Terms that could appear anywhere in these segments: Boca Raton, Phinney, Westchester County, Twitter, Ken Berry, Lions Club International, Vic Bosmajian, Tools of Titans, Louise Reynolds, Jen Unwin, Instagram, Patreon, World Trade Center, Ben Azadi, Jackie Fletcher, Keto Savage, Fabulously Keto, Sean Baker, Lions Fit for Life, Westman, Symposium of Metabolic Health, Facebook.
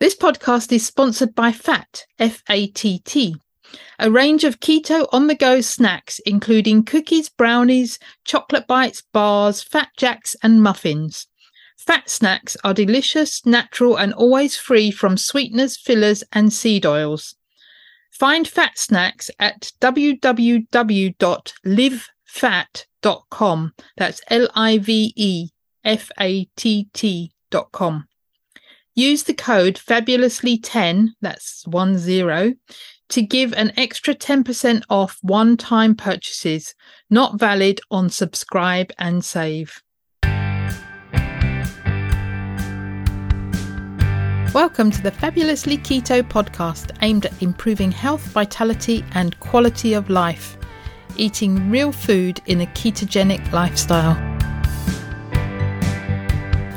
This podcast is sponsored by FAT, F-A-T-T, a range of keto on-the-go snacks, including cookies, brownies, chocolate bites, bars, fat jacks, and muffins. Fat snacks are delicious, natural, and always free from sweeteners, fillers, and seed oils. Find Fat Snacks at www.livefat.com. That's L-I-V-E-F-A-T-T.com. Use the code Fabulously10, that's 10, to give an extra 10% off one-time purchases, not valid on Subscribe and Save. Welcome to the Fabulously Keto podcast, aimed at improving health, vitality and quality of life, eating real food in a ketogenic lifestyle.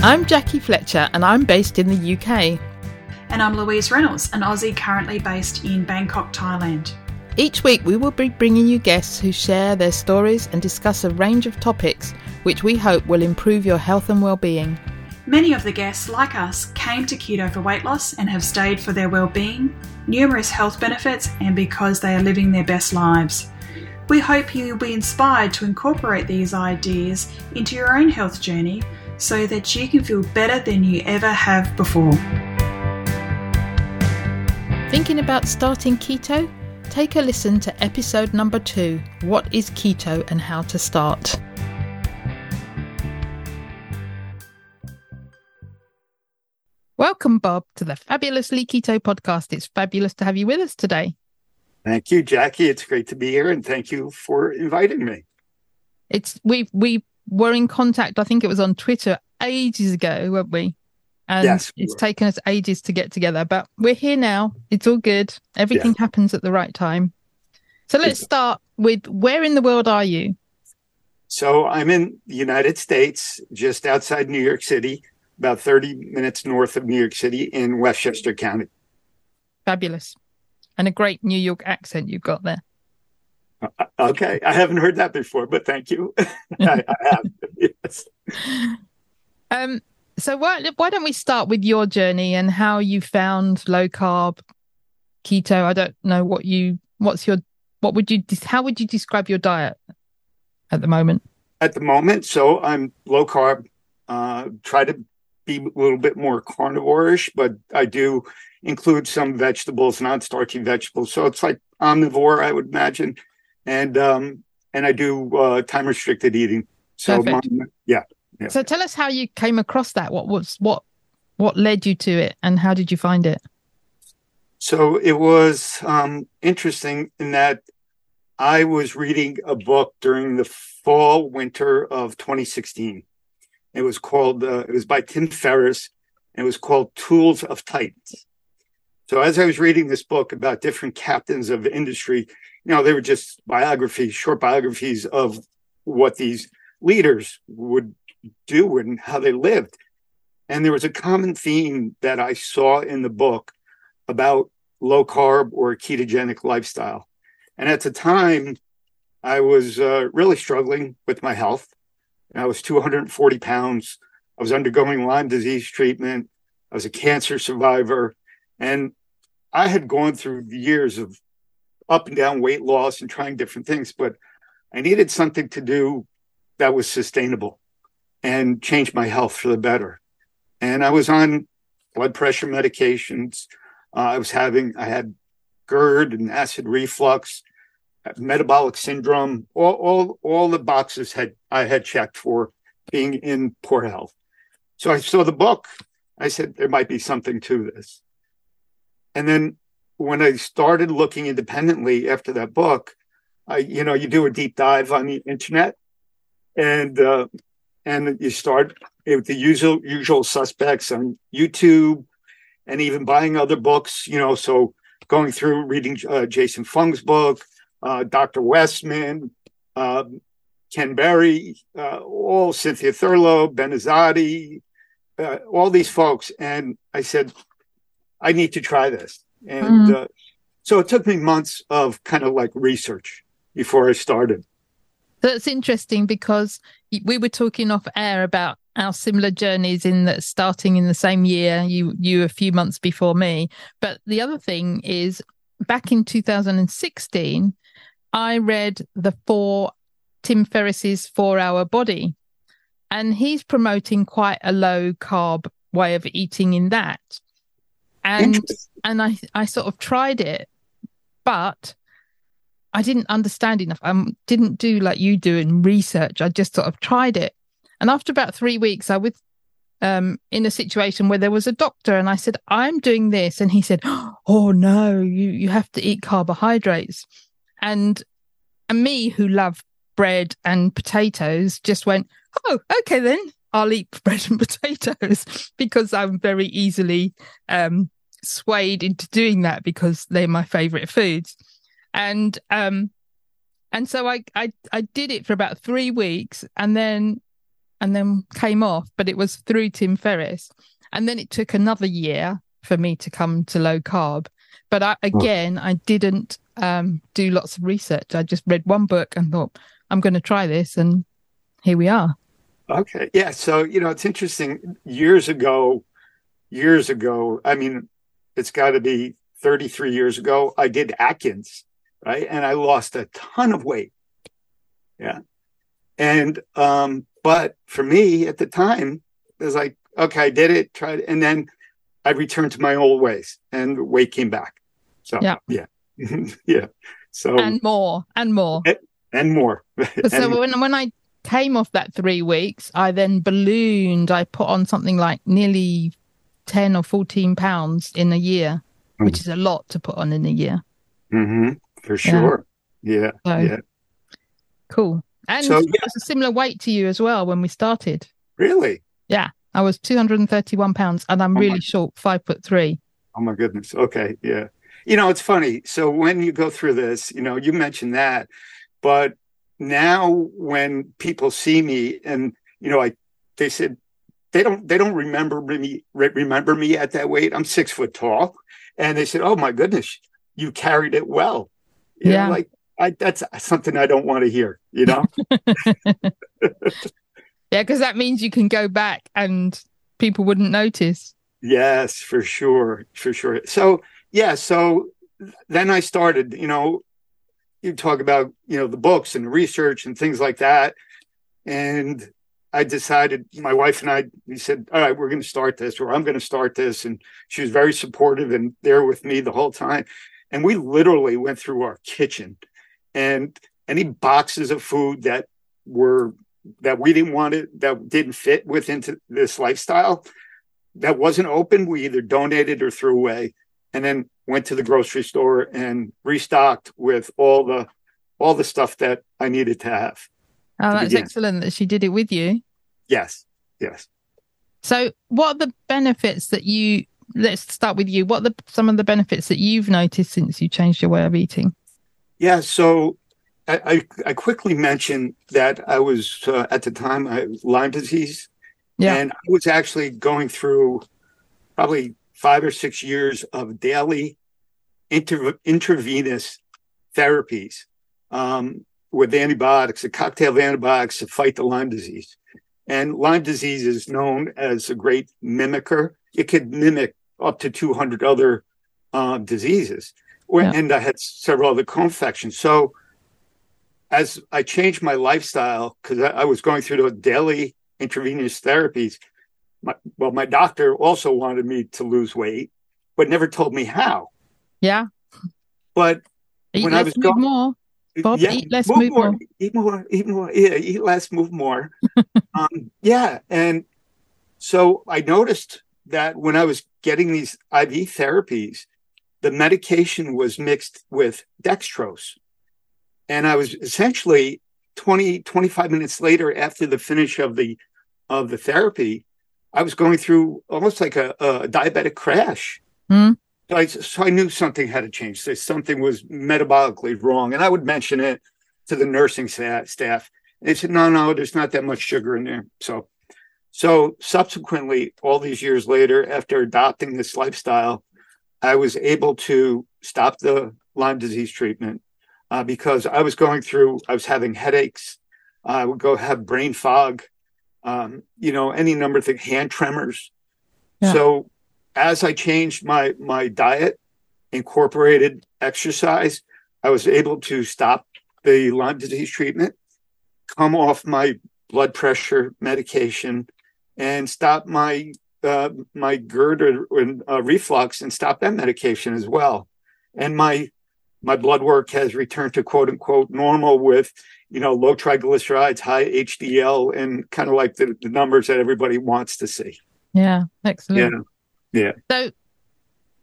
I'm Jackie Fletcher and I'm based in the UK. And I'm Louise Reynolds, an Aussie currently based in Bangkok, Thailand. Each week we will be bringing you guests who share their stories and discuss a range of topics which we hope will improve your health and well-being. Many of the guests, like us, came to keto for weight loss and have stayed for their well-being, numerous health benefits, and because they are living their best lives. We hope you'll be inspired to incorporate these ideas into your own health journey so that you can feel better than you ever have before. Thinking about starting keto? Take a listen to episode number 2, What is Keto and How to Start? Welcome, Bob, to the Fabulously Keto podcast. It's fabulous to have you with us today. Thank you, Jackie. It's great to be here, and thank you for inviting me. We were in contact, I think it was on Twitter, ages ago, weren't we? And yes, it's taken us ages to get together, but we're here now. It's all good. Everything happens at the right time. So let's start with, where in the world are you? So I'm in the United States, just outside New York City, about 30 minutes north of New York City in Westchester County. Fabulous. And a great New York accent you've got there. Okay. I haven't heard that before, but thank you. I have. Yes. So why don't we start with your journey and how you found low carb keto? I don't know how would you describe your diet at the moment? At the moment, so I'm low carb, try to be a little bit more carnivore-ish, but I do include some vegetables, non-starchy vegetables. So it's like omnivore, I would imagine. And I do time-restricted eating. So Perfect. So tell us how you came across that. What led you to it and how did you find it? So it was interesting in that I was reading a book during the fall, winter of 2016. It was called, it was by Tim Ferriss, and it was called Tools of Titans. So as I was reading this book about different captains of industry, they were just biographies, short biographies of what these leaders would do and how they lived. And there was a common theme that I saw in the book about low carb or ketogenic lifestyle. And at the time, I was really struggling with my health. I was 240 pounds. I was undergoing Lyme disease treatment. I was a cancer survivor. And I had gone through years of up and down weight loss and trying different things, but I needed something to do that was sustainable and change my health for the better. And I was on blood pressure medications. I had GERD and acid reflux, metabolic syndrome, all the boxes I had checked for being in poor health. So I saw the book. I said, there might be something to this. And then when I started looking independently after that book, I you do a deep dive on the internet, and you start with the usual suspects on YouTube, and even buying other books. So going through reading Jason Fung's book. Dr. Westman, Ken Berry, all Cynthia Thurlow, Ben Azadi, all these folks. And I said, I need to try this. And so it took me months of kind of like research before I started. That's interesting, because we were talking off air about our similar journeys in that, starting in the same year, you a few months before me. But the other thing is, back in 2016, I read Tim Ferriss's 4-Hour Body, and he's promoting quite a low carb way of eating in that. And I sort of tried it, but I didn't understand enough. I didn't do like you do in research. I just sort of tried it. And after about 3 weeks, I was in a situation where there was a doctor, and I said, I'm doing this. And he said, oh, no, you have to eat carbohydrates. And me, who love bread and potatoes, just went, oh, okay, then I'll eat bread and potatoes, because I'm very easily swayed into doing that, because they're my favorite foods. And so I did it for about 3 weeks, and then came off, but it was through Tim Ferriss. And then it took another year for me to come to low carb. But I didn't do lots of research. I just read one book and thought, I'm going to try this. And here we are. Okay. Yeah. So, it's interesting. Years ago, I mean, it's got to be 33 years ago, I did Atkins, right? And I lost a ton of weight. Yeah. And, but for me at the time, it was like, okay, I did it, tried it. And then I returned to my old ways, and weight came back. So, yeah. Yeah. So, and more. So when I came off that 3 weeks, I then ballooned. I put on something like nearly 10 or 14 pounds in a year, which is a lot to put on in a year. Mm-hmm. For sure. Yeah. So, yeah. Cool. And so, I was a similar weight to you as well when we started. Really? Yeah. I was 231 pounds, and I'm really short, 5'3". Oh my goodness. Okay. Yeah. It's funny. So when you go through this, you mentioned that, but now when people see me and, they said, they don't remember me at that weight. I'm 6 foot tall. And they said, oh my goodness, you carried it well. That's something I don't want to hear, Yeah, because that means you can go back and people wouldn't notice. Yes, for sure. So, so then I started, you talk about, the books and research and things like that. And I decided, my wife and I, we said, all right, we're going to start this, or I'm going to start this. And she was very supportive and there with me the whole time. And we literally went through our kitchen, and any boxes of food that we didn't want it, that didn't fit into this lifestyle, that wasn't open, we either donated or threw away, and then went to the grocery store and restocked with all the stuff that I needed to have. Oh, that's excellent that she did it with you. Yes. So what are the benefits that you... Let's start with you. What are some of the benefits that you've noticed since you changed your way of eating? Yeah, so I quickly mentioned that I was, at the time, I had Lyme disease. Yeah. And I was actually going through probably 5 or 6 years of daily intravenous therapies with antibiotics, a cocktail of antibiotics to fight the Lyme disease. And Lyme disease is known as a great mimicker. It could mimic up to 200 other diseases. Yeah. And I had several other co-infections. So as I changed my lifestyle, because I was going through those daily intravenous therapies, my doctor also wanted me to lose weight, but never told me how. Yeah. But when I was going... More. Bob, yeah, eat less, move more. Eat more. Yeah, eat less, move more. And so I noticed that when I was getting these IV therapies, the medication was mixed with dextrose. And I was essentially 25 minutes later, after the finish of the therapy, I was going through almost like a diabetic crash. Mm. So I knew something had to change. Something was metabolically wrong. And I would mention it to the nursing staff. And they said, no, there's not that much sugar in there. So subsequently, all these years later, after adopting this lifestyle, I was able to stop the Lyme disease treatment because I was having headaches. I would go have brain fog, any number of things, hand tremors. Yeah. So as I changed my diet, incorporated exercise, I was able to stop the Lyme disease treatment, come off my blood pressure medication, and stop my GERD or reflux, and stop that medication as well. And my blood work has returned to quote unquote normal with, low triglycerides, high HDL, and kind of like the numbers that everybody wants to see. Yeah, excellent. Yeah. So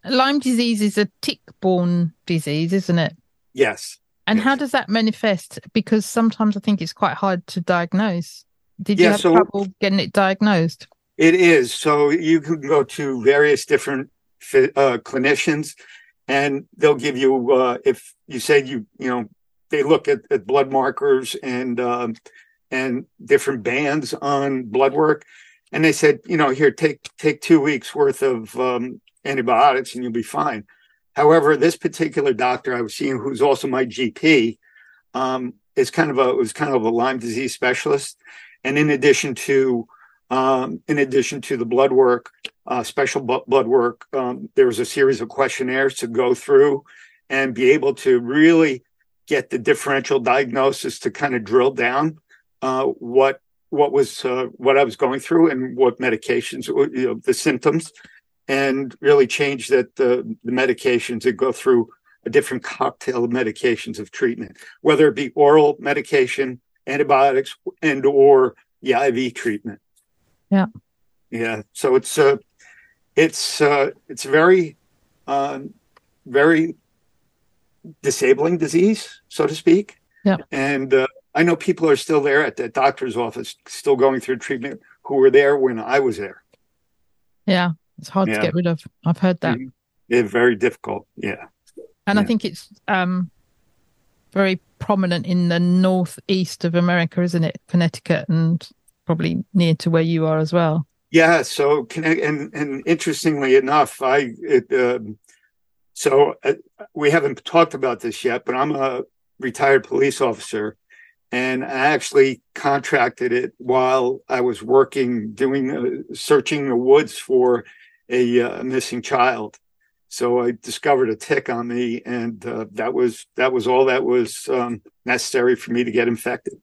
Lyme disease is a tick-borne disease, isn't it? Yes. And yes. How does that manifest? Because sometimes I think it's quite hard to diagnose. Did you have trouble getting it diagnosed? It is. So you can go to various different clinicians, and they'll give you, if you say they look at blood markers and different bands on blood work. And they said, here, take 2 weeks worth of antibiotics and you'll be fine. However, this particular doctor I was seeing, who's also my GP, was kind of a Lyme disease specialist. And in addition to the blood work, special blood work, there was a series of questionnaires to go through and be able to really get the differential diagnosis to kind of drill down what I was going through and what medications, the symptoms, and really change that the medications that go through a different cocktail of medications of treatment, whether it be oral medication, antibiotics, and or the IV treatment. Yeah. Yeah. So it's very, very disabling disease, so to speak. Yeah. And, I know people are still there at that doctor's office, still going through treatment, who were there when I was there. Yeah, it's hard to get rid of. I've heard that. It's very difficult, yeah. And I think it's very prominent in the northeast of America, isn't it? Connecticut, and probably near to where you are as well. Yeah, so, and interestingly enough, we haven't talked about this yet, but I'm a retired police officer. And I actually contracted it while I was working, searching the woods for a missing child. So I discovered a tick on me, and that was all that was necessary for me to get infected.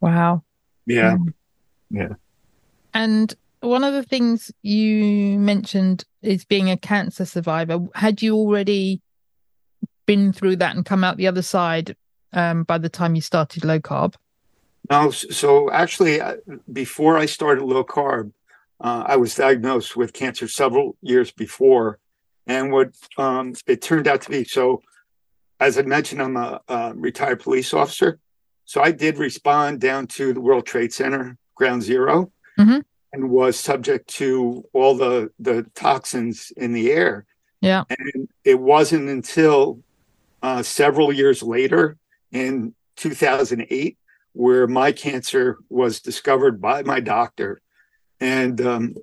Wow. Yeah. Yeah. And one of the things you mentioned is being a cancer survivor. Had you already been through that and come out the other side by the time you started low carb? No, so actually, before I started low carb, I was diagnosed with cancer several years before. And what it turned out to be, so as I mentioned, I'm a retired police officer. So I did respond down to the World Trade Center, Ground Zero, and was subject to all the toxins in the air. Yeah. And it wasn't until several years later, in 2008, where my cancer was discovered by my doctor. And, and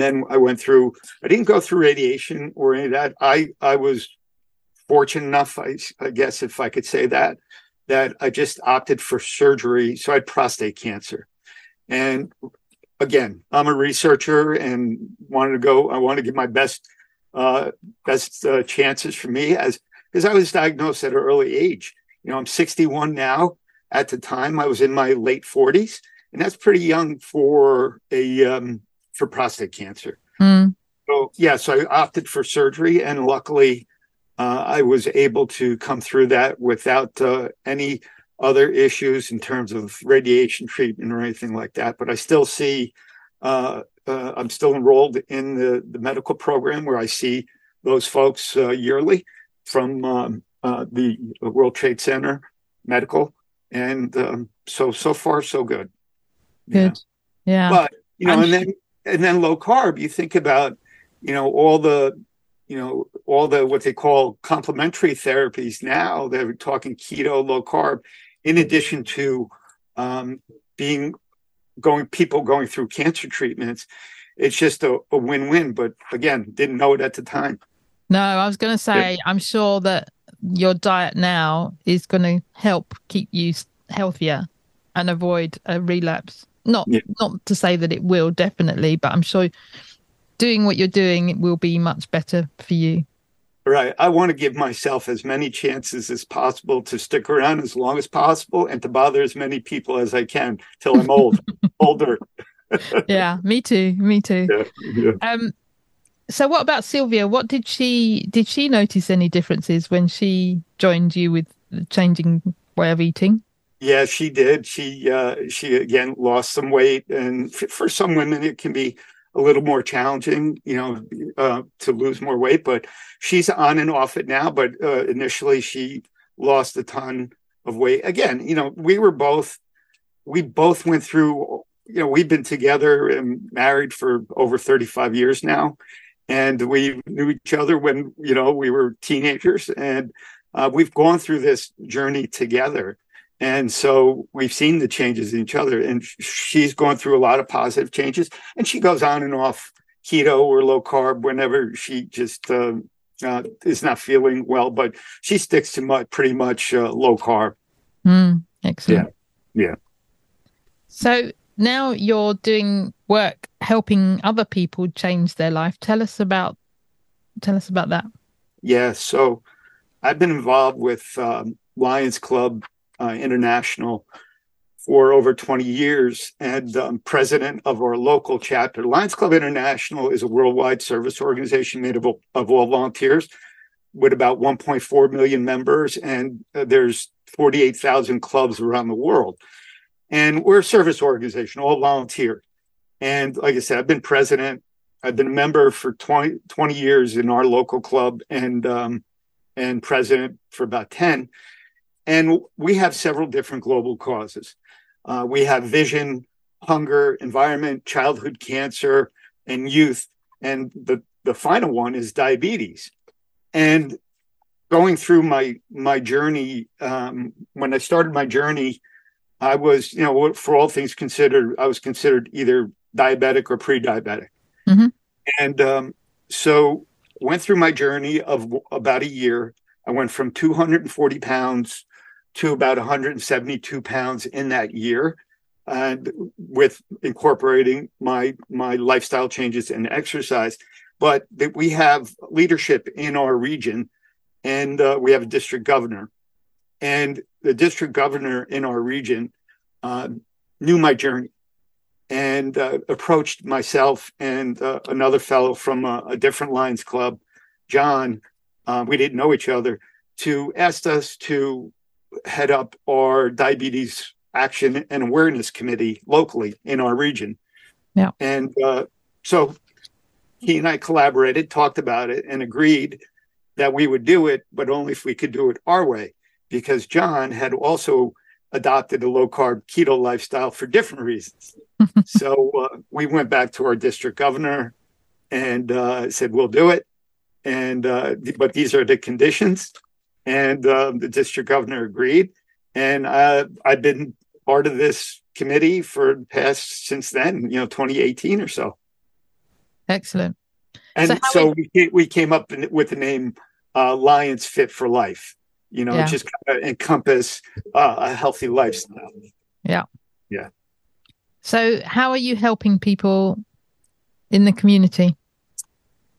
then I didn't go through radiation or any of that. I was fortunate enough, I guess, if I could say that I just opted for surgery. So I had prostate cancer. And again, I'm a researcher and I want to give my best chances for me, as, because I was diagnosed at an early age. I'm 61 now. At the time, I was in my late 40s, and that's pretty young for for prostate cancer. Mm. So I opted for surgery, and luckily, I was able to come through that without any other issues in terms of radiation treatment or anything like that. But I still see, I'm still enrolled in the medical program where I see those folks yearly from the World Trade Center medical, and so far so good. Good, yeah. But and then low carb. You think about all the what they call complementary therapies now. They're talking keto, low carb, in addition to people going through cancer treatments. It's just a win-win. But again, didn't know it at the time. No, I was going to say, yeah. I'm sure that your diet now is going to help keep you healthier and avoid a relapse. Not to say that it will definitely, but I'm sure doing what you're doing, it will be much better for you. Right. I want to give myself as many chances as possible to stick around as long as possible and to bother as many people as I can till I'm older. Yeah, me too. Yeah. So what about Sylvia? What did she notice any differences when she joined you with the changing way of eating? Yeah, she did. She again lost some weight, and for some women it can be a little more challenging, to lose more weight. But she's on and off it now. But initially, she lost a ton of weight. Again, we both went through. We've been together and married for over 35 years now, and we knew each other when we were teenagers, and we've gone through this journey together. And so we've seen the changes in each other, and she's gone through a lot of positive changes, and she goes on and off keto or low carb whenever she just is not feeling well, but she sticks to pretty much low carb. Excellent. Yeah. So now you're doing work helping other people change their life. Tell us about that. Yeah. So I've been involved with Lions Club International for over 20 years, and president of our local chapter. Lions Club International is a worldwide service organization made of all volunteers with about 1.4 million members, and there's 48,000 clubs around the world. And we're a service organization, all volunteer. And like I said, I've been president. I've been a member for 20 years in our local club, and president for about 10. And we have several different global causes. We have vision, hunger, environment, childhood cancer, and youth. And the final one is diabetes. And going through my journey, when I started my journey, I was, for all things considered, I was considered either diabetic or pre-diabetic. Mm-hmm. And so went through my journey of about a year. I went from 240 pounds to about 172 pounds in that year, and with incorporating my lifestyle changes and exercise. But that we have leadership in our region, and we have a district governor. And the district governor in our region knew my journey and approached myself and another fellow from a different Lions Club, John. We didn't know each other, to ask us to head up our diabetes action and awareness committee locally in our region. Yeah. And so he and I collaborated, talked about it, and agreed that we would do it, but only if we could do it our way, because John had also adopted a low-carb keto lifestyle for different reasons. So we went back to our district governor and said, we'll do it. And but these are the conditions, and the district governor agreed. And I've been part of this committee for the past since then, 2018 or so. Excellent. And so we came up with the name Lions Fit for Life. Just kind of encompass a healthy lifestyle. Yeah. Yeah. So how are you helping people in the community?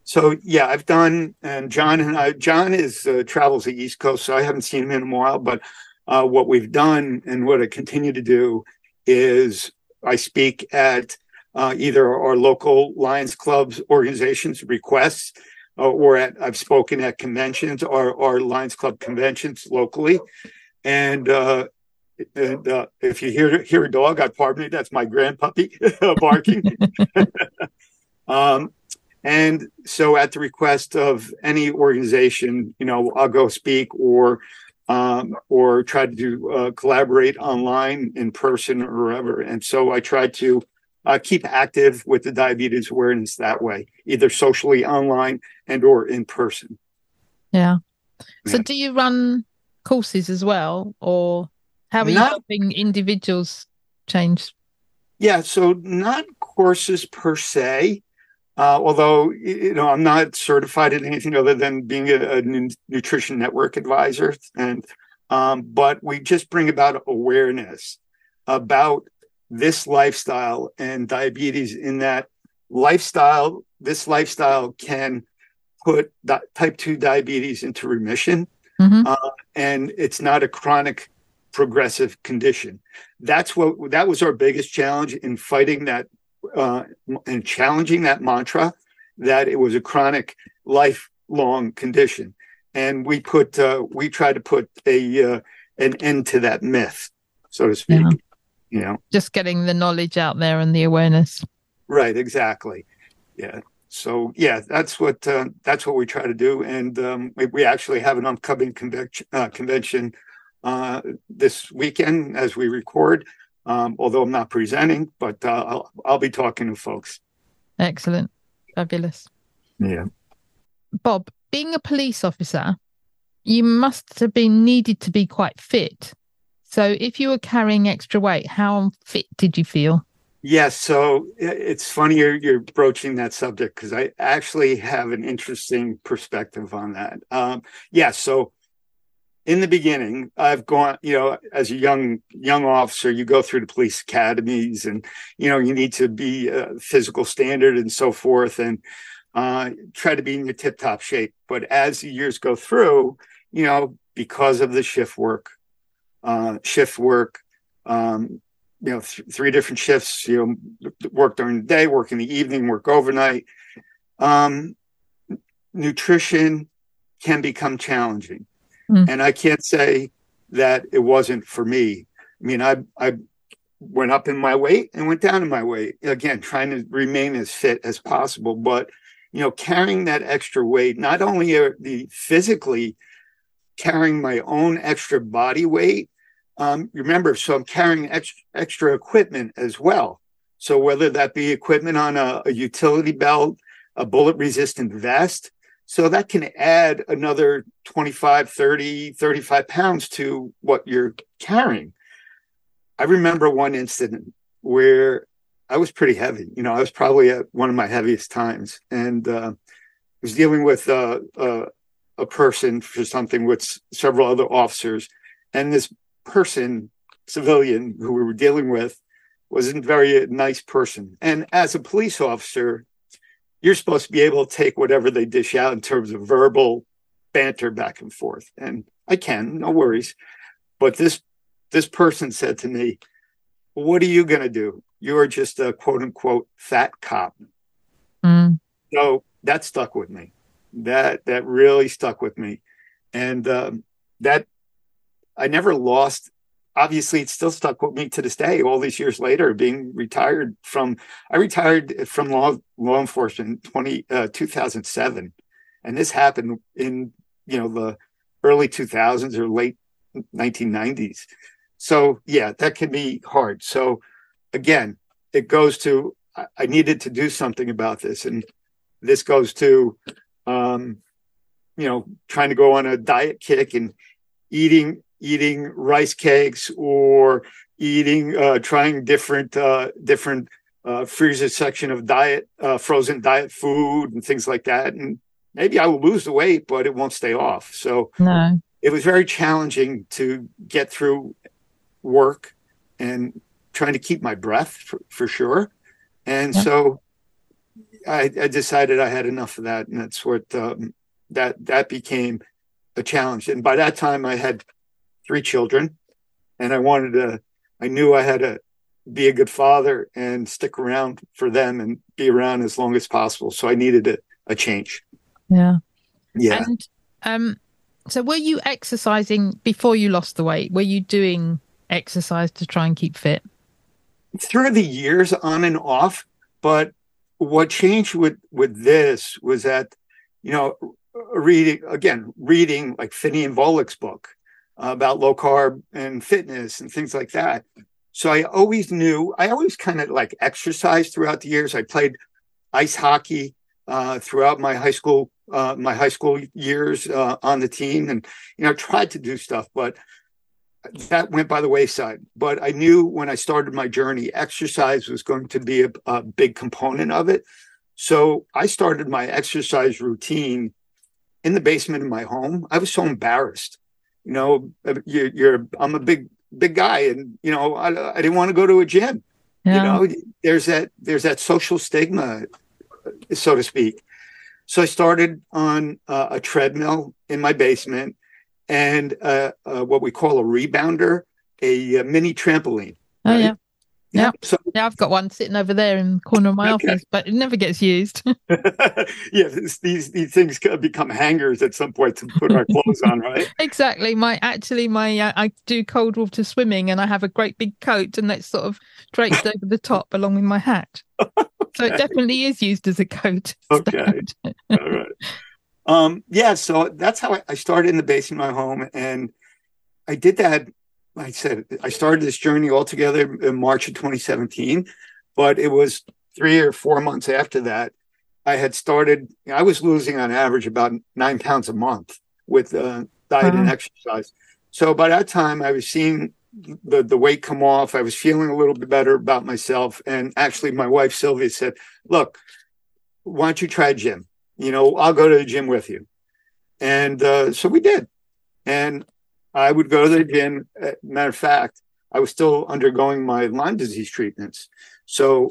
So, yeah, I've done, and John is travels the East Coast, so I haven't seen him in a while. But what we've done and what I continue to do is I speak at either our local Lions Club's organizations requests, or I've spoken at conventions, our Lions Club conventions locally. And if you hear a dog, pardon me, that's my grandpuppy barking. And so at the request of any organization, I'll go speak or try to collaborate online, in person, or wherever. And so I try to keep active with the diabetes awareness that way, either socially, online, and or in person. Yeah. So do you run courses as well, or how are you helping individuals change? Yeah, so not courses per se. Although, I'm not certified in anything other than being a nutrition network advisor. And but we just bring about awareness. about this lifestyle and diabetes, in that lifestyle, this lifestyle can put type 2 diabetes into remission, and it's not a chronic progressive condition. That was our biggest challenge in fighting that and challenging that mantra that it was a chronic, lifelong condition. And we put we tried to put a an end to that myth, so to speak. Yeah. You know, just getting the knowledge out there and the awareness. Right, exactly. Yeah. So yeah, that's what we try to do, and we actually have an upcoming convention this weekend as we record. Although I'm not presenting, but I'll be talking to folks. Excellent, fabulous. Yeah, Bob, being a police officer, you must have been needed to be quite fit. So if you were carrying extra weight, how fit did you feel? Yes. So it's funny you're broaching that subject, because I actually have an interesting perspective on that. So in the beginning, I've gone, you know, as a young officer, you go through the police academies and, you know, you need to be a physical standard and so forth, and try to be in your tip top shape. But as the years go through, you know, because of the shift work, you know, three different shifts, you know, work during the day, work in the evening, work overnight. Nutrition can become challenging. And I can't say that it wasn't for me. I mean, I went up in my weight and went down in my weight, again, trying to remain as fit as possible. But, you know, carrying that extra weight, not only are the physically carrying my own extra body weight, remember, so I'm carrying extra equipment as well. So whether that be equipment on a utility belt, a bullet-resistant vest, so that can add another 25, 30, 35 pounds to what you're carrying. I remember one incident where I was pretty heavy. You know, I was probably at one of my heaviest times, and I was dealing with a person for something with several other officers, and this person, civilian, who we were dealing with wasn't very nice person. And as a police officer, you're supposed to be able to take whatever they dish out in terms of verbal banter back and forth. And I can, no worries. But this person said to me, "What are you going to do? You're just a quote unquote fat cop." So that stuck with me. That really stuck with me. And that I never lost. Obviously, it still stuck with me to this day, all these years later, being retired from, I retired from law enforcement in 2007. And this happened in, you know, the early 2000s or late 1990s. So, yeah, that can be hard. So, again, it goes to, I needed to do something about this. And this goes to, you know, trying to go on a diet kick and eating rice cakes, or trying different freezer section of frozen diet food and things like that. And maybe I will lose the weight, but it won't stay off. So no. It was very challenging to get through work and trying to keep my breath for sure. And so I decided I had enough of that. And that's what that became a challenge. And by that time I had 3 children, and I knew I had to be a good father and stick around for them and be around as long as possible. So I needed a change. Yeah. Yeah. And so were you exercising before you lost the weight? Were you doing exercise to try and keep fit? Through the years, on and off. But what changed with this was that, you know, reading like Phinney and Volick's book about low carb and fitness and things like that. So I always kind of like exercised throughout the years. I played ice hockey throughout my high school years on the team, and, you know, tried to do stuff, but that went by the wayside. But I knew when I started my journey, exercise was going to be a big component of it. So I started my exercise routine in the basement of my home. I was so embarrassed. You know, I'm a big big guy, and you know, I didn't want to go to a gym. Yeah. You know, there's that social stigma, so to speak. So I started on a treadmill in my basement and what we call a rebounder, a mini trampoline. Oh, right? Yeah. So yeah, I've got one sitting over there in the corner of my office, but it never gets used. Yeah, these things become hangers at some point to put our clothes on, right? Exactly. I do cold water swimming, and I have a great big coat, and that's sort of draped over the top along with my hat. Okay. So it definitely is used as a coat. Okay. All right. So that's how I started in the basement of my home, and I did that. Like I said, I started this journey altogether in March of 2017, but it was 3 or 4 months after that. I had started, I was losing on average about 9 pounds a month with diet and exercise. So by that time, I was seeing the weight come off. I was feeling a little bit better about myself. And actually, my wife, Sylvia, said, look, why don't you try gym? You know, I'll go to the gym with you. And so we did. And I would go to the gym. Matter of fact, I was still undergoing my Lyme disease treatments. So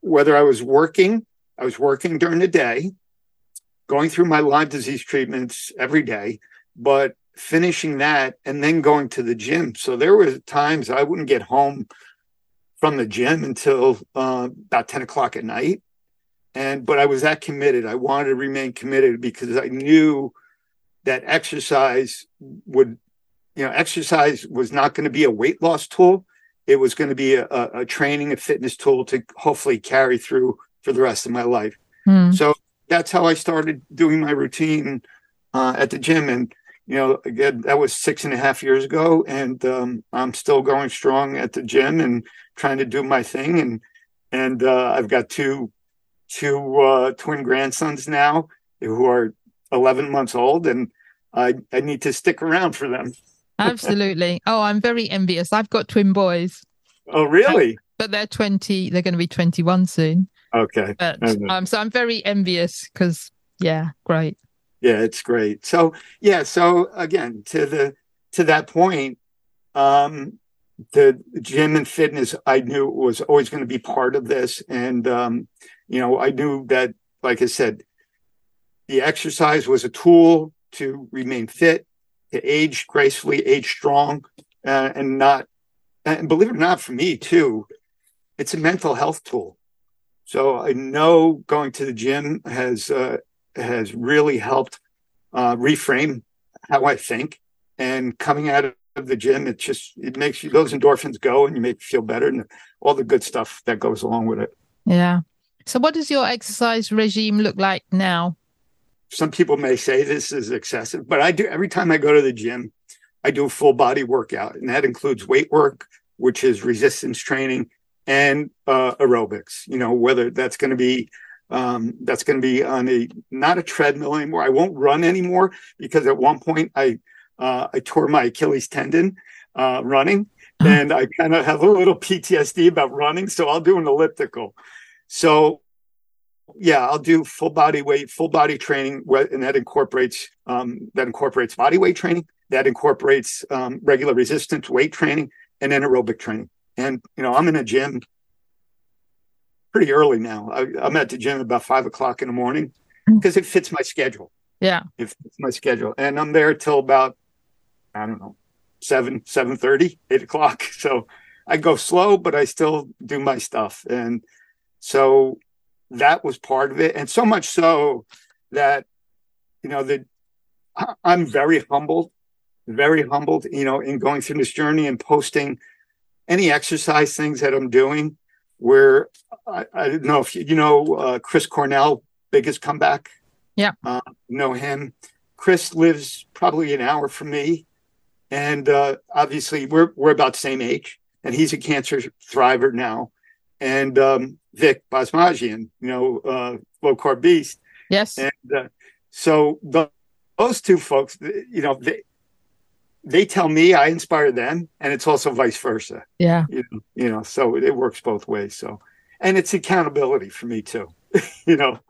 whether I was working during the day, going through my Lyme disease treatments every day, but finishing that and then going to the gym. So there were times I wouldn't get home from the gym until about 10 o'clock at night. But I was that committed. I wanted to remain committed because I knew that exercise was not going to be a weight loss tool. It was going to be a training, a fitness tool to hopefully carry through for the rest of my life. So that's how I started doing my routine at the gym. And, you know, again, that was 6.5 years ago. And I'm still going strong at the gym and trying to do my thing. And I've got two twin grandsons now who are 11 months old. And I need to stick around for them. Absolutely. Oh, I'm very envious. I've got twin boys. Oh, really? But they're 20. They're going to be 21 soon. Okay. But, so I'm very envious because, yeah, great. Yeah, it's great. So, yeah. So again, to that point, the gym and fitness, I knew was always going to be part of this. And, you know, I knew that, like I said, the exercise was a tool to remain fit, to age gracefully, age strong, and believe it or not, for me too, it's a mental health tool. So I know going to the gym has really helped reframe how I think. And coming out of the gym, it makes you, those endorphins go, and you make you feel better, and all the good stuff that goes along with it. Yeah. So what does your exercise regime look like now? Some people may say this is excessive, but I do. Every time I go to the gym, I do a full body workout, and that includes weight work, which is resistance training, and aerobics. You know, whether that's going to be on not a treadmill anymore. I won't run anymore because at one point I tore my Achilles tendon running, and I kind of have a little PTSD about running, so I'll do an elliptical. So. Yeah, I'll do full body weight, full body training, and that incorporates body weight training, that incorporates regular resistance weight training, and then aerobic training. And you know, I'm in a gym pretty early now. I'm at the gym about 5 o'clock in the morning because it fits my schedule. Yeah, it fits my schedule, and I'm there till about 7:30, 8 o'clock. So I go slow, but I still do my stuff, and so. That was part of it. And so much so that, you know, I'm very humbled, you know, in going through this journey and posting any exercise things that I'm doing where I don't know if, you know, Chris Cornell, biggest comeback. Yeah. Know him. Chris lives probably an hour from me. And obviously we're about the same age, and he's a cancer thriver now. And Vic Bosmajian, you know, Low Carb Beast. Yes. And so those two folks, you know, they tell me I inspire them, and it's also vice versa. Yeah. You know, so it works both ways. So, and it's accountability for me too. You know,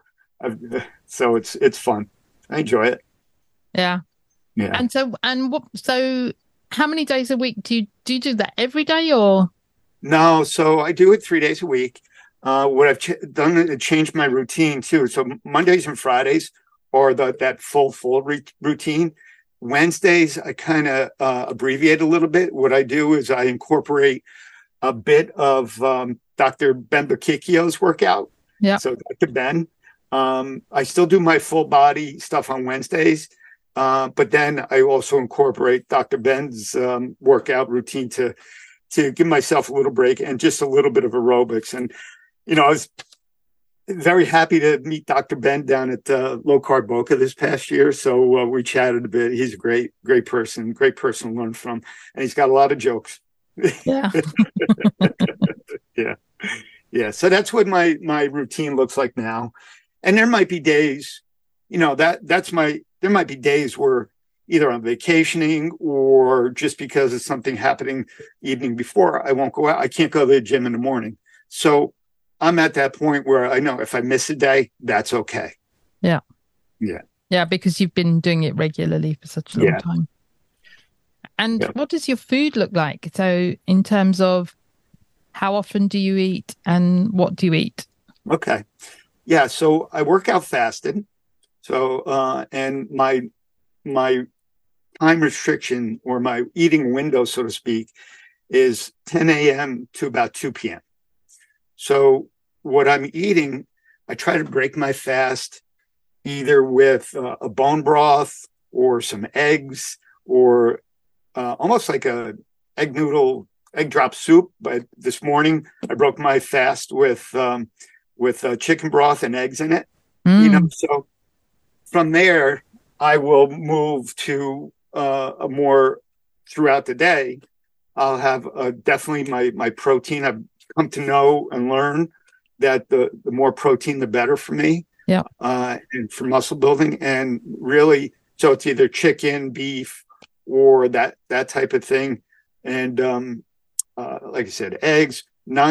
so it's fun. I enjoy it. Yeah. Yeah. And so how many days a week do you do that? Every day or? No, so I do it 3 days a week. What I've done is changed my routine too. So Mondays and Fridays are that full routine. Wednesdays, I kind of abbreviate a little bit. What I do is I incorporate a bit of Dr. Ben Bocchicchio's workout. Yeah. So Dr. Ben, I still do my full body stuff on Wednesdays, but then I also incorporate Dr. Ben's workout routine to give myself a little break and just a little bit of aerobics. And, you know, I was very happy to meet Dr. Ben down at Low Carb Boca this past year. So we chatted a bit. He's a great person, great person to learn from. And he's got a lot of jokes. Yeah. Yeah. So that's what my routine looks like now. And there might be days, you know, there might be days where either I'm vacationing or just because of something happening the evening before, I won't go out. I can't go to the gym in the morning. So I'm at that point where I know if I miss a day, that's okay. Yeah. Yeah. Yeah, because you've been doing it regularly for such a long time. And what does your food look like? So in terms of how often do you eat and what do you eat? Okay. Yeah, so I work out fasted. So, and my time restriction or my eating window, so to speak, is 10 a.m. to about 2 p.m. So what I'm eating, I try to break my fast either with a bone broth or some eggs or almost like a egg drop soup. But this morning I broke my fast with chicken broth and eggs in it. Mm. You know, so from there, I will move to a more throughout the day. I'll have definitely my protein. I've come to know and learn that the more protein, the better for me. Yeah. And for muscle building. And really, so it's either chicken, beef, or that type of thing. And like I said, eggs,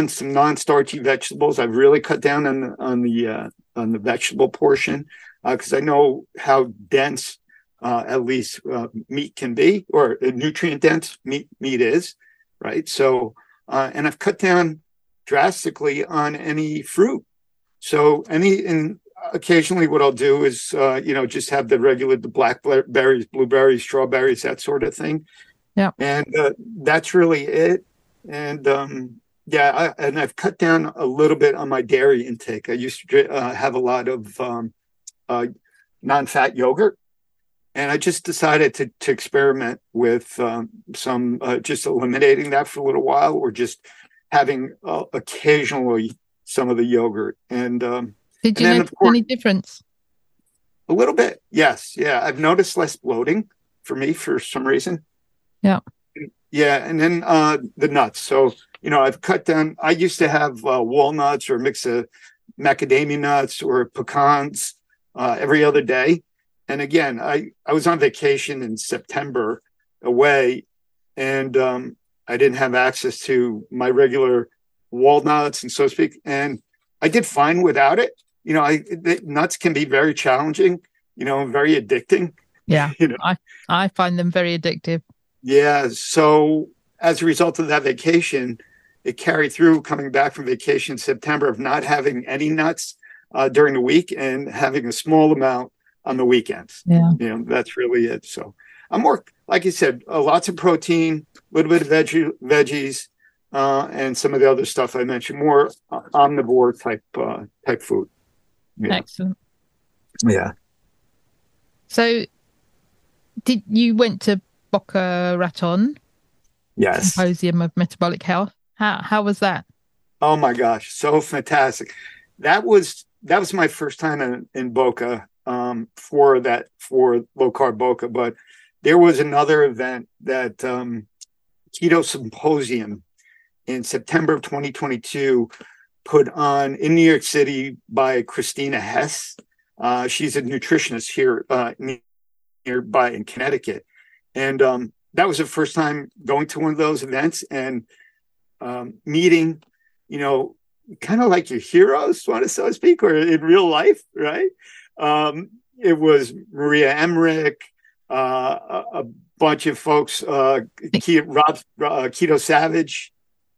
some non-starchy vegetables. I've really cut down on the vegetable portion. Because I know how dense, at least, meat can be, or nutrient dense meat is, right? So, and I've cut down drastically on any fruit. So, and occasionally, what I'll do is, you know, just have the regular blackberries, blueberries, strawberries, that sort of thing. Yeah, and that's really it. And and I've cut down a little bit on my dairy intake. I used to have a lot of non-fat yogurt. And I just decided to experiment with some just eliminating that for a little while or just having occasionally some of the yogurt. And did you notice any difference? A little bit. Yes. Yeah. I've noticed less bloating for me for some reason. Yeah. Yeah. And then the nuts. So, you know, I've cut down. I used to have walnuts or a mix of macadamia nuts or pecans every other day. And again, I was on vacation in September away, and I didn't have access to my regular walnuts and so to speak. And I did fine without it. You know, nuts can be very challenging, you know, very addicting. Yeah, you know? I find them very addictive. Yeah. So as a result of that vacation, it carried through coming back from vacation in September of not having any nuts during the week and having a small amount on the weekends. Yeah. You know, that's really it. So I'm more, like you said, lots of protein, a little bit of veggies, and some of the other stuff I mentioned, more omnivore type food. Yeah. Excellent. Yeah. So you went to Boca Raton? Yes. Symposium of Metabolic Health. How was that? Oh my gosh. So fantastic. That was my first time in Boca for Low Carb Boca, but there was another event that Keto Symposium in September of 2022 put on in New York City by Christina Hess. She's a nutritionist here nearby in Connecticut, and that was the first time going to one of those events and meeting, you know, kind of like your heroes, so to speak, or in real life, right? It was Maria Emmerich, a bunch of folks, Keto Savage,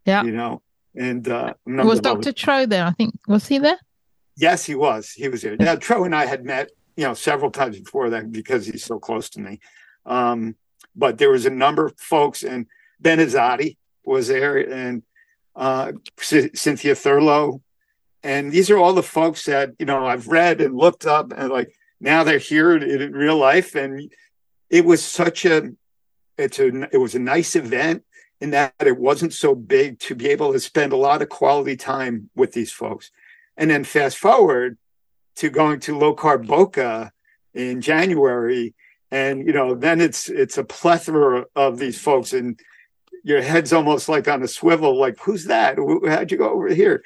yeah, you know, and was Dr. Tro there? I think, was he there? Yes, he was. He was there. Now, Tro and I had met, you know, several times before that because he's so close to me. But there was a number of folks, and Ben Azadi was there, and Cynthia Thurlow, and these are all the folks that, you know, I've read and looked up, and like now they're here in real life. And it was such a, it was a nice event in that it wasn't so big to be able to spend a lot of quality time with these folks. And then fast forward to going to Low Carb Boca in January. And, you know, then it's a plethora of these folks, and your head's almost like on a swivel, like, who's that? How'd you go over here?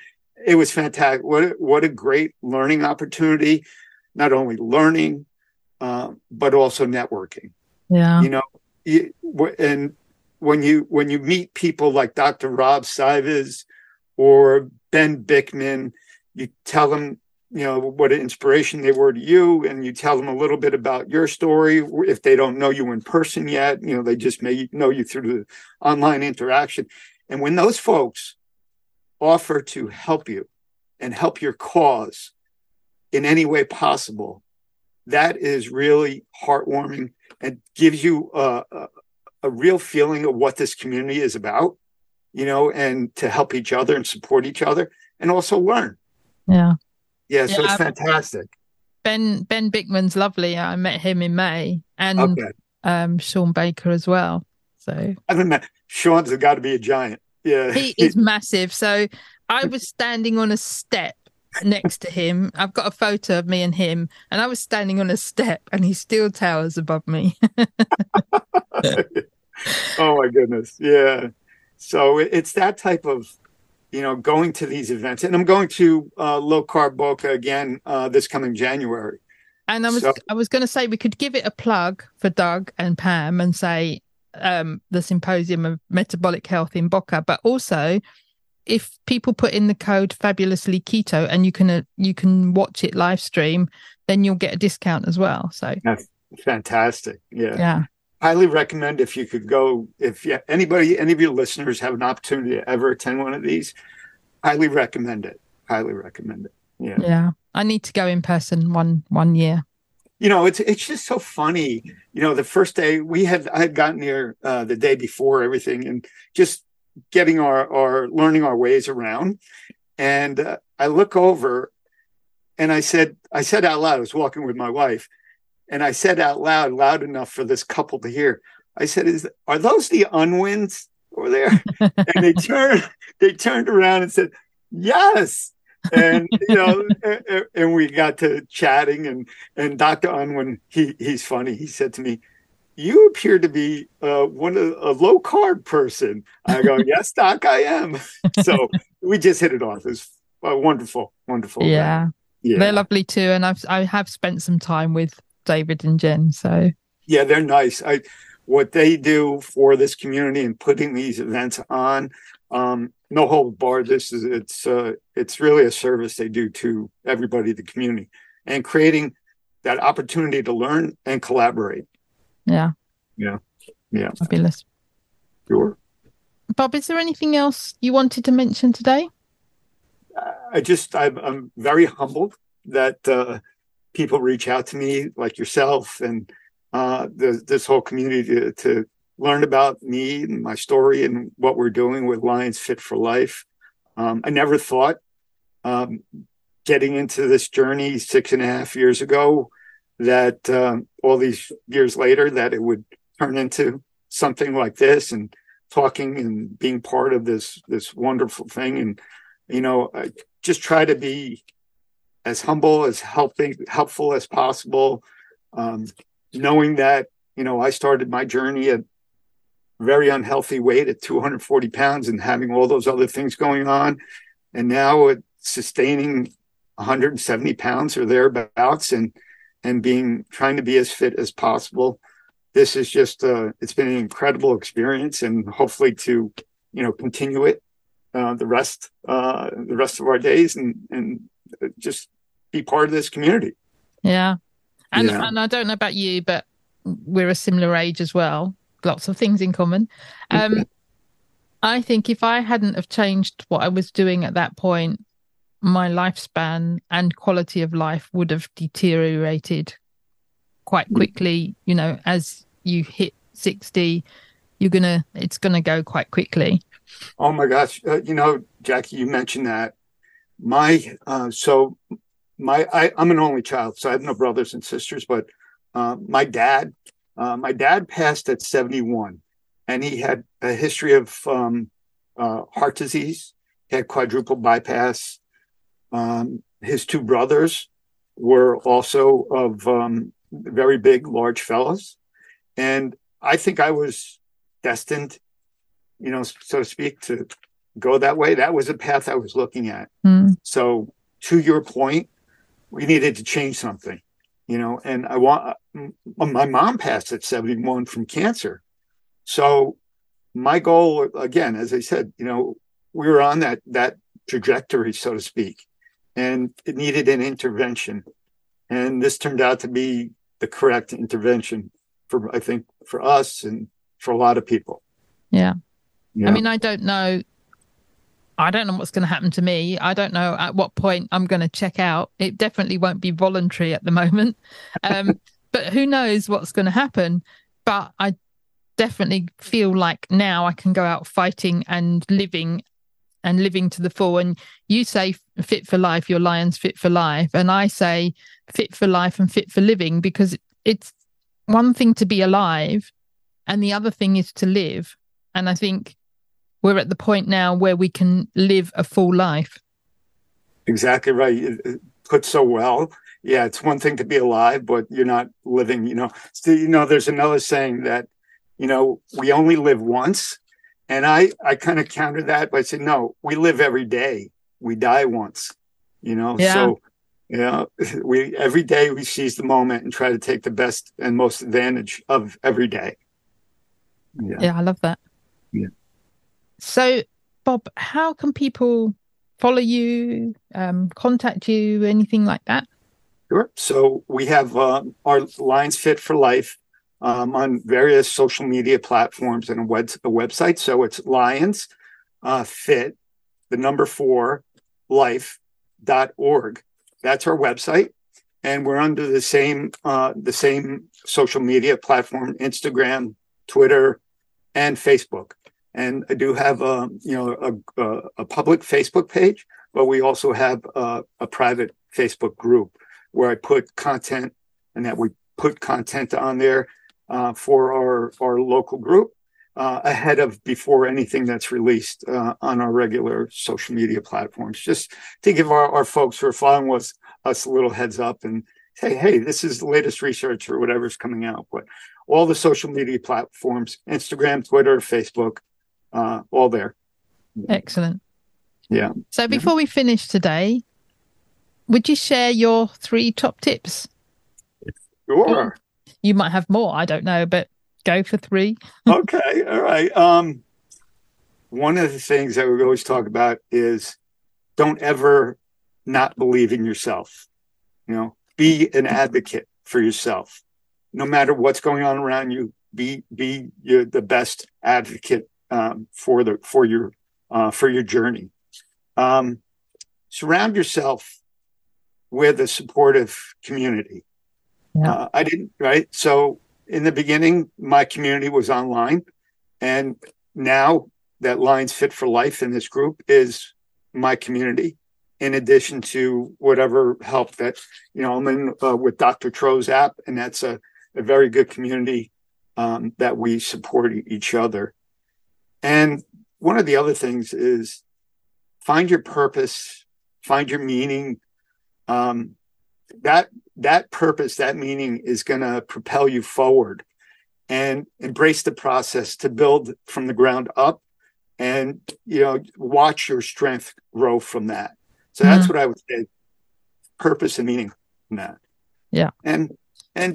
It was fantastic. What a great learning opportunity, not only learning, but also networking. Yeah. You know, and when you meet people like Dr. Rob Sivis or Ben Bickman, you tell them, you know, what an inspiration they were to you, and you tell them a little bit about your story. If they don't know you in person yet, you know, they just may know you through the online interaction. And when those folks offer to help you and help your cause in any way possible, that is really heartwarming and gives you a real feeling of what this community is about, you know, and to help each other and support each other and also learn. Yeah. Yeah, so it's fantastic. Ben Bickman's lovely. I met him in May, and Sean Baker as well. So I don't know. Sean's got to be a giant. Yeah, he is massive. So I was standing on a step next to him. I've got a photo of me and him, and I was standing on a step, and he still towers above me. Oh my goodness! Yeah. So it's that type of, you know, going to these events. And I'm going to Low Carb Boca again this coming January. And I was going to say, we could give it a plug for Doug and Pam and say the Symposium of Metabolic Health in Boca. But also, if people put in the code Fabulously Keto, and you can watch it live stream, then you'll get a discount as well. So that's fantastic. Yeah. Yeah. Highly recommend if you could go, if any of your listeners have an opportunity to ever attend one of these, highly recommend it. Yeah. Yeah. I need to go in person one year. You know, it's just so funny. You know, the first day I had gotten here the day before everything, and just getting learning our ways around. And I look over, and I said out loud, I was walking with my wife, and I said out loud enough for this couple to hear. I said, "Are those the Unwins over there?" And they turned around and said, "Yes." And you know, and we got to chatting, and Dr. Unwin, he's funny. He said to me, "You appear to be a low carb person." I go, "Yes, Doc, I am." So we just hit it off. It was wonderful. Yeah. Yeah, they're lovely too, and I have spent some time with David and Jen. So yeah, they're nice. What they do for this community and putting these events on, no hold bar. It's really a service they do to everybody, the community, and creating that opportunity to learn and collaborate. Yeah. Yeah. Yeah. Fabulous. Sure. Bob, is there anything else you wanted to mention today? I'm very humbled that, people reach out to me like yourself and this whole community to learn about me and my story and what we're doing with Lions Fit for Life. I never thought getting into this journey 6.5 years ago that all these years later that it would turn into something like this, and talking and being part of this wonderful thing. And, you know, I just try to be as humble, as helpful as possible, knowing that, you know, I started my journey at a very unhealthy weight at 240 pounds and having all those other things going on. And now it's sustaining 170 pounds or thereabouts and trying to be as fit as possible. This is just, it's been an incredible experience, and hopefully to, you know, continue it the rest of our days and just be part of this community. Yeah. And I don't know about you, but we're a similar age as well. lots of things in common. I think if I hadn't have changed what I was doing at that point, my lifespan and quality of life would have deteriorated quite quickly. You know, as you hit 60, it's gonna go quite quickly. Oh my gosh. You know, Jackie, you mentioned that. I'm an only child, so I have no brothers and sisters, but my dad passed at 71, and he had a history of heart disease. He had quadruple bypass. His two brothers were also of very big, large fellows. And I think I was destined, you know, so to speak, to go that way. That was the path I was looking at. Mm. So to your point, we needed to change something, you know, and my mom passed at 71 from cancer. So my goal, again, as I said, you know, we were on that trajectory, so to speak, and it needed an intervention. And this turned out to be the correct intervention for, I think, for us and for a lot of people. Yeah. Yeah. I mean, I don't know what's going to happen to me. I don't know at what point I'm going to check out. It definitely won't be voluntary at the moment. But who knows what's going to happen. But I definitely feel like now I can go out fighting and living to the full. And you say fit for life, your Lions Fit for Life. And I say fit for life and fit for living, because it's one thing to be alive and the other thing is to live. And I think we're at the point now where we can live a full life. Exactly right. Put so well. Yeah, it's one thing to be alive, but you're not living, you know. So, you know, there's another saying that, you know, we only live once. And I kind of countered that by saying, no, we live every day. We die once, you know. Yeah. So, you know, every day we seize the moment and try to take the best and most advantage of every day. Yeah, yeah, I love that. Yeah. So, Bob, how can people follow you, contact you, anything like that? Sure. So we have our Lions Fit for Life on various social media platforms and a website. So it's Lions Fit, 4life.org. That's our website. And we're under the same social media platform, Instagram, Twitter, and Facebook. And I do have a public Facebook page, but we also have a private Facebook group where I put content, and that we put content on there for our local group ahead of before anything that's released on our regular social media platforms, just to give our folks who are following us a little heads up and say, hey, this is the latest research or whatever's coming out. But all the social media platforms, Instagram, Twitter, Facebook, all there. Excellent. Yeah. So before we finish today, would you share your 3 top tips? Sure. You might have more, I don't know, but go for 3. Okay. All right. One of the things that we always talk about is don't ever not believe in yourself. You know, be an advocate for yourself. No matter what's going on around you, be the best advocate for your journey. Surround yourself with a supportive community. Yeah. So in the beginning, my community was online, and now that Lions Fit for Life in this group is my community. In addition to whatever help that, you know, I'm in with Dr. Tro's app, and that's a very good community that we support each other. And one of the other things is find your purpose, find your meaning. That purpose, that meaning is going to propel you forward, and embrace the process to build from the ground up, and, you know, watch your strength grow from that. So that's what I would say, purpose and meaning from that. Yeah. And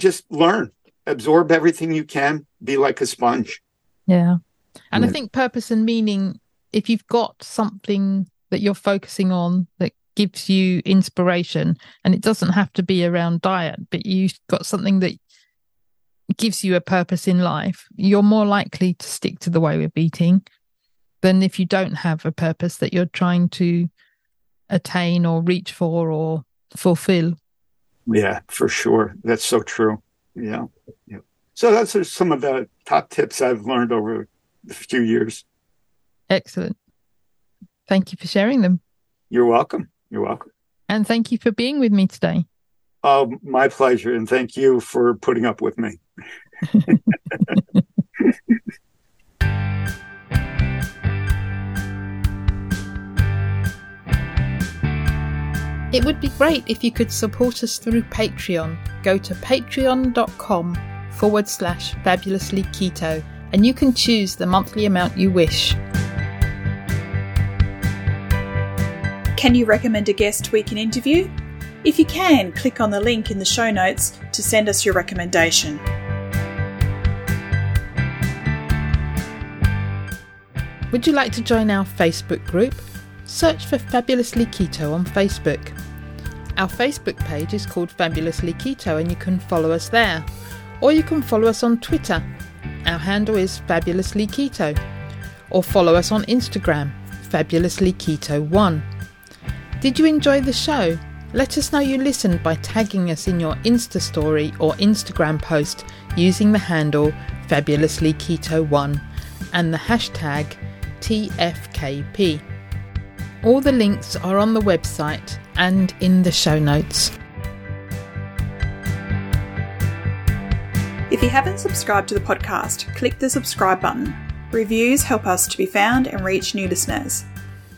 just learn, absorb everything you can, be like a sponge. Yeah. And I think purpose and meaning, if you've got something that you're focusing on that gives you inspiration, and it doesn't have to be around diet, but you've got something that gives you a purpose in life, you're more likely to stick to the way of eating than if you don't have a purpose that you're trying to attain or reach for or fulfill. Yeah, for sure. That's so true. Yeah. Yeah. So that's just some of the top tips I've learned over a few years. Excellent. Thank you for sharing them. You're welcome. You're welcome. And thank you for being with me today. Oh, my pleasure. And thank you for putting up with me. It would be great if you could support us through Patreon. Go to patreon.com/fabulouslyketo and you can choose the monthly amount you wish. Can you recommend a guest we can interview? If you can, click on the link in the show notes to send us your recommendation. Would you like to join our Facebook group? Search for Fabulously Keto on Facebook. Our Facebook page is called Fabulously Keto and you can follow us there. Or you can follow us on Twitter. Our handle is Fabulously Keto. Or follow us on Instagram, Fabulously Keto1. Did you enjoy the show? Let us know you listened by tagging us in your Insta story or Instagram post using the handle fabulouslyketo1 and the hashtag TFKP. All the links are on the website and in the show notes. If you haven't subscribed to the podcast, click the subscribe button. Reviews help us to be found and reach new listeners.